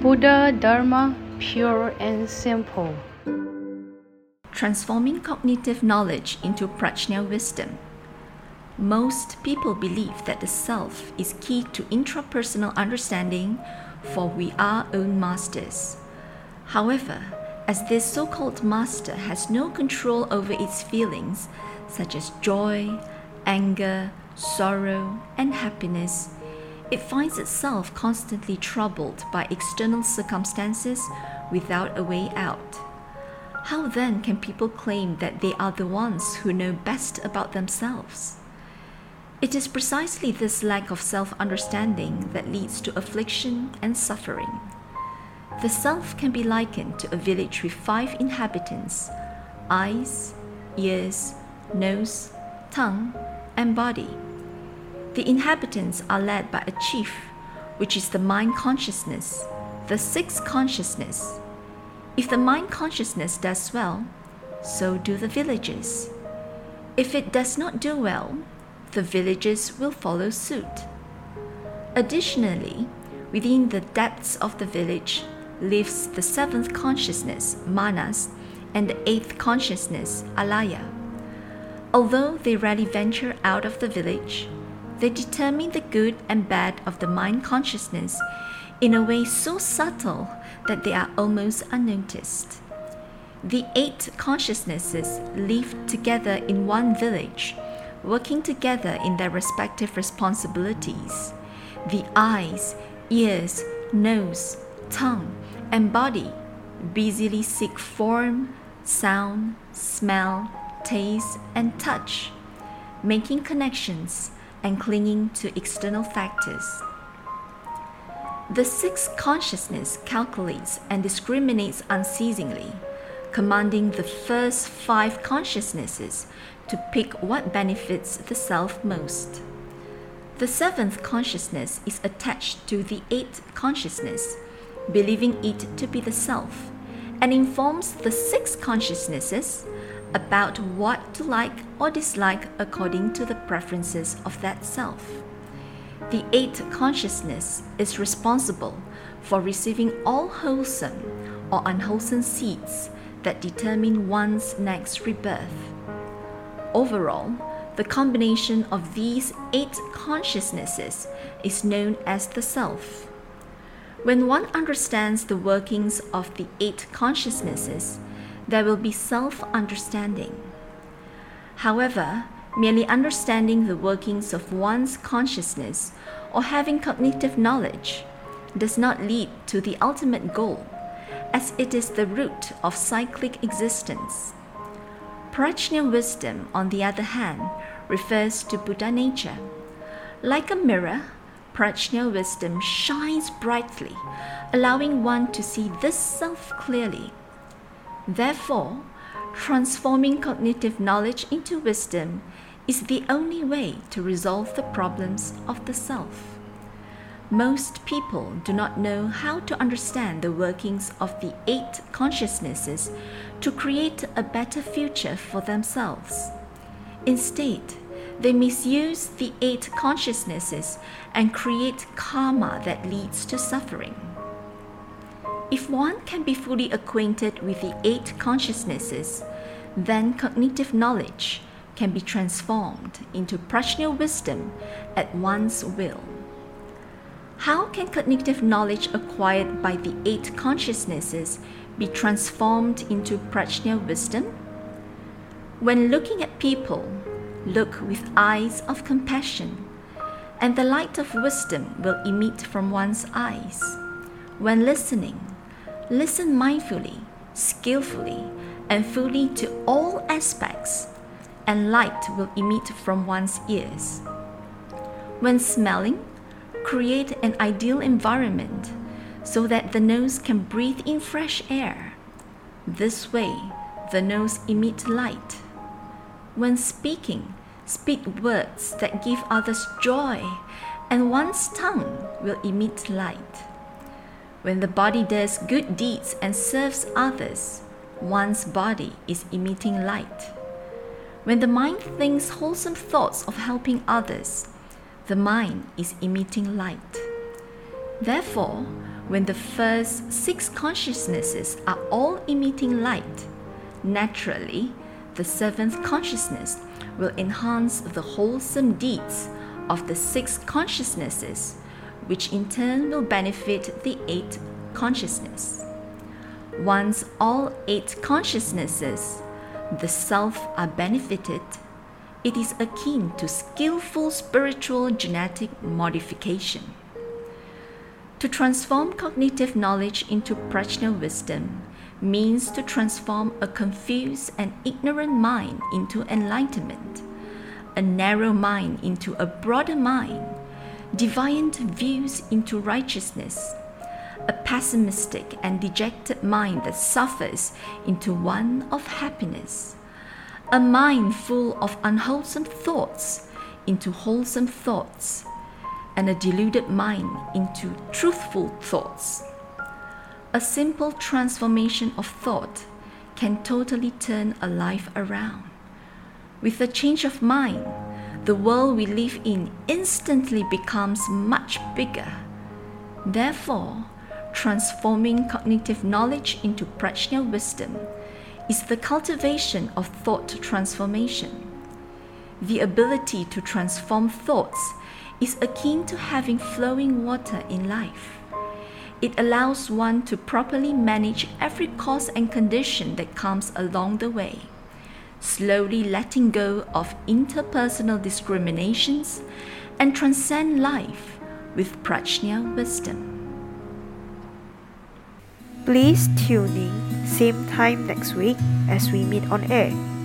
Buddha, Dharma, pure and simple. Transforming cognitive knowledge into prajna wisdom. Most people believe that the self is key to intrapersonal understanding, for we are own masters. However, as this so-called master has no control over its feelings, such as joy, anger, sorrow, and happiness, it finds itself constantly troubled by external circumstances without a way out. How then can people claim that they are the ones who know best about themselves? It is precisely this lack of self-understanding that leads to affliction and suffering. The self can be likened to a village with 5 inhabitants: eyes, ears, nose, tongue, and body. The inhabitants are led by a chief, which is the mind consciousness, the sixth consciousness. If the mind consciousness does well, so do the villages. If it does not do well, the villages will follow suit. Additionally, within the depths of the village lives the 7th consciousness, Manas, and the 8th consciousness, Alaya. Although they rarely venture out of the village, they determine the good and bad of the mind consciousness in a way so subtle that they are almost unnoticed. The 8 consciousnesses live together in one village, working together in their respective responsibilities. The eyes, ears, nose, tongue, and body busily seek form, sound, smell, taste, and touch, making connections and clinging to external factors. The 6th consciousness calculates and discriminates unceasingly, commanding the first 5 consciousnesses to pick what benefits the self most. The 7th consciousness is attached to the 8th consciousness, believing it to be the self, and informs the 6 consciousnesses about what to like or dislike according to the preferences of that self. The 8th consciousness is responsible for receiving all wholesome or unwholesome seeds that determine one's next rebirth. Overall, the combination of these 8 consciousnesses is known as the self. When one understands the workings of the 8 consciousnesses, there will be self-understanding. However, merely understanding the workings of one's consciousness or having cognitive knowledge does not lead to the ultimate goal, as it is the root of cyclic existence. Prajna wisdom, on the other hand, refers to Buddha nature. Like a mirror, prajna wisdom shines brightly, allowing one to see this self clearly. Therefore, transforming cognitive knowledge into wisdom is the only way to resolve the problems of the self. Most people do not know how to understand the workings of the 8 consciousnesses to create a better future for themselves. Instead, they misuse the 8 consciousnesses and create karma that leads to suffering. If one can be fully acquainted with the 8 consciousnesses, then cognitive knowledge can be transformed into prajna wisdom at one's will. How can cognitive knowledge acquired by the 8 consciousnesses be transformed into prajna wisdom? When looking at people, look with eyes of compassion, and the light of wisdom will emit from one's eyes. When listening, listen mindfully, skillfully, and fully to all aspects, and light will emit from one's ears. When smelling, create an ideal environment so that the nose can breathe in fresh air. This way, the nose emits light. When speaking, speak words that give others joy, and one's tongue will emit light. When the body does good deeds and serves others, one's body is emitting light. When the mind thinks wholesome thoughts of helping others, the mind is emitting light. Therefore, When the first 6 consciousnesses are all emitting light, naturally, the 7th consciousness will enhance the wholesome deeds of the 6 consciousnesses, which in turn will benefit the 8th consciousness. Once all 8 consciousnesses, the self, are benefited, it is akin to skillful spiritual genetic modification. To transform cognitive knowledge into prajna wisdom means to transform a confused and ignorant mind into enlightenment, a narrow mind into a broader mind, deviant views into righteousness, a pessimistic and dejected mind that suffers into one of happiness, a mind full of unwholesome thoughts into wholesome thoughts, and a deluded mind into truthful thoughts. A simple transformation of thought can totally turn a life around. With a change of mind, the world we live in instantly becomes much bigger. Therefore, transforming cognitive knowledge into prajna wisdom is the cultivation of thought transformation. The ability to transform thoughts is akin to having flowing water in life. It allows one to properly manage every cause and condition that comes along the way, slowly letting go of interpersonal discriminations and transcend life with prajna wisdom. Please tune in same time next week as we meet on air.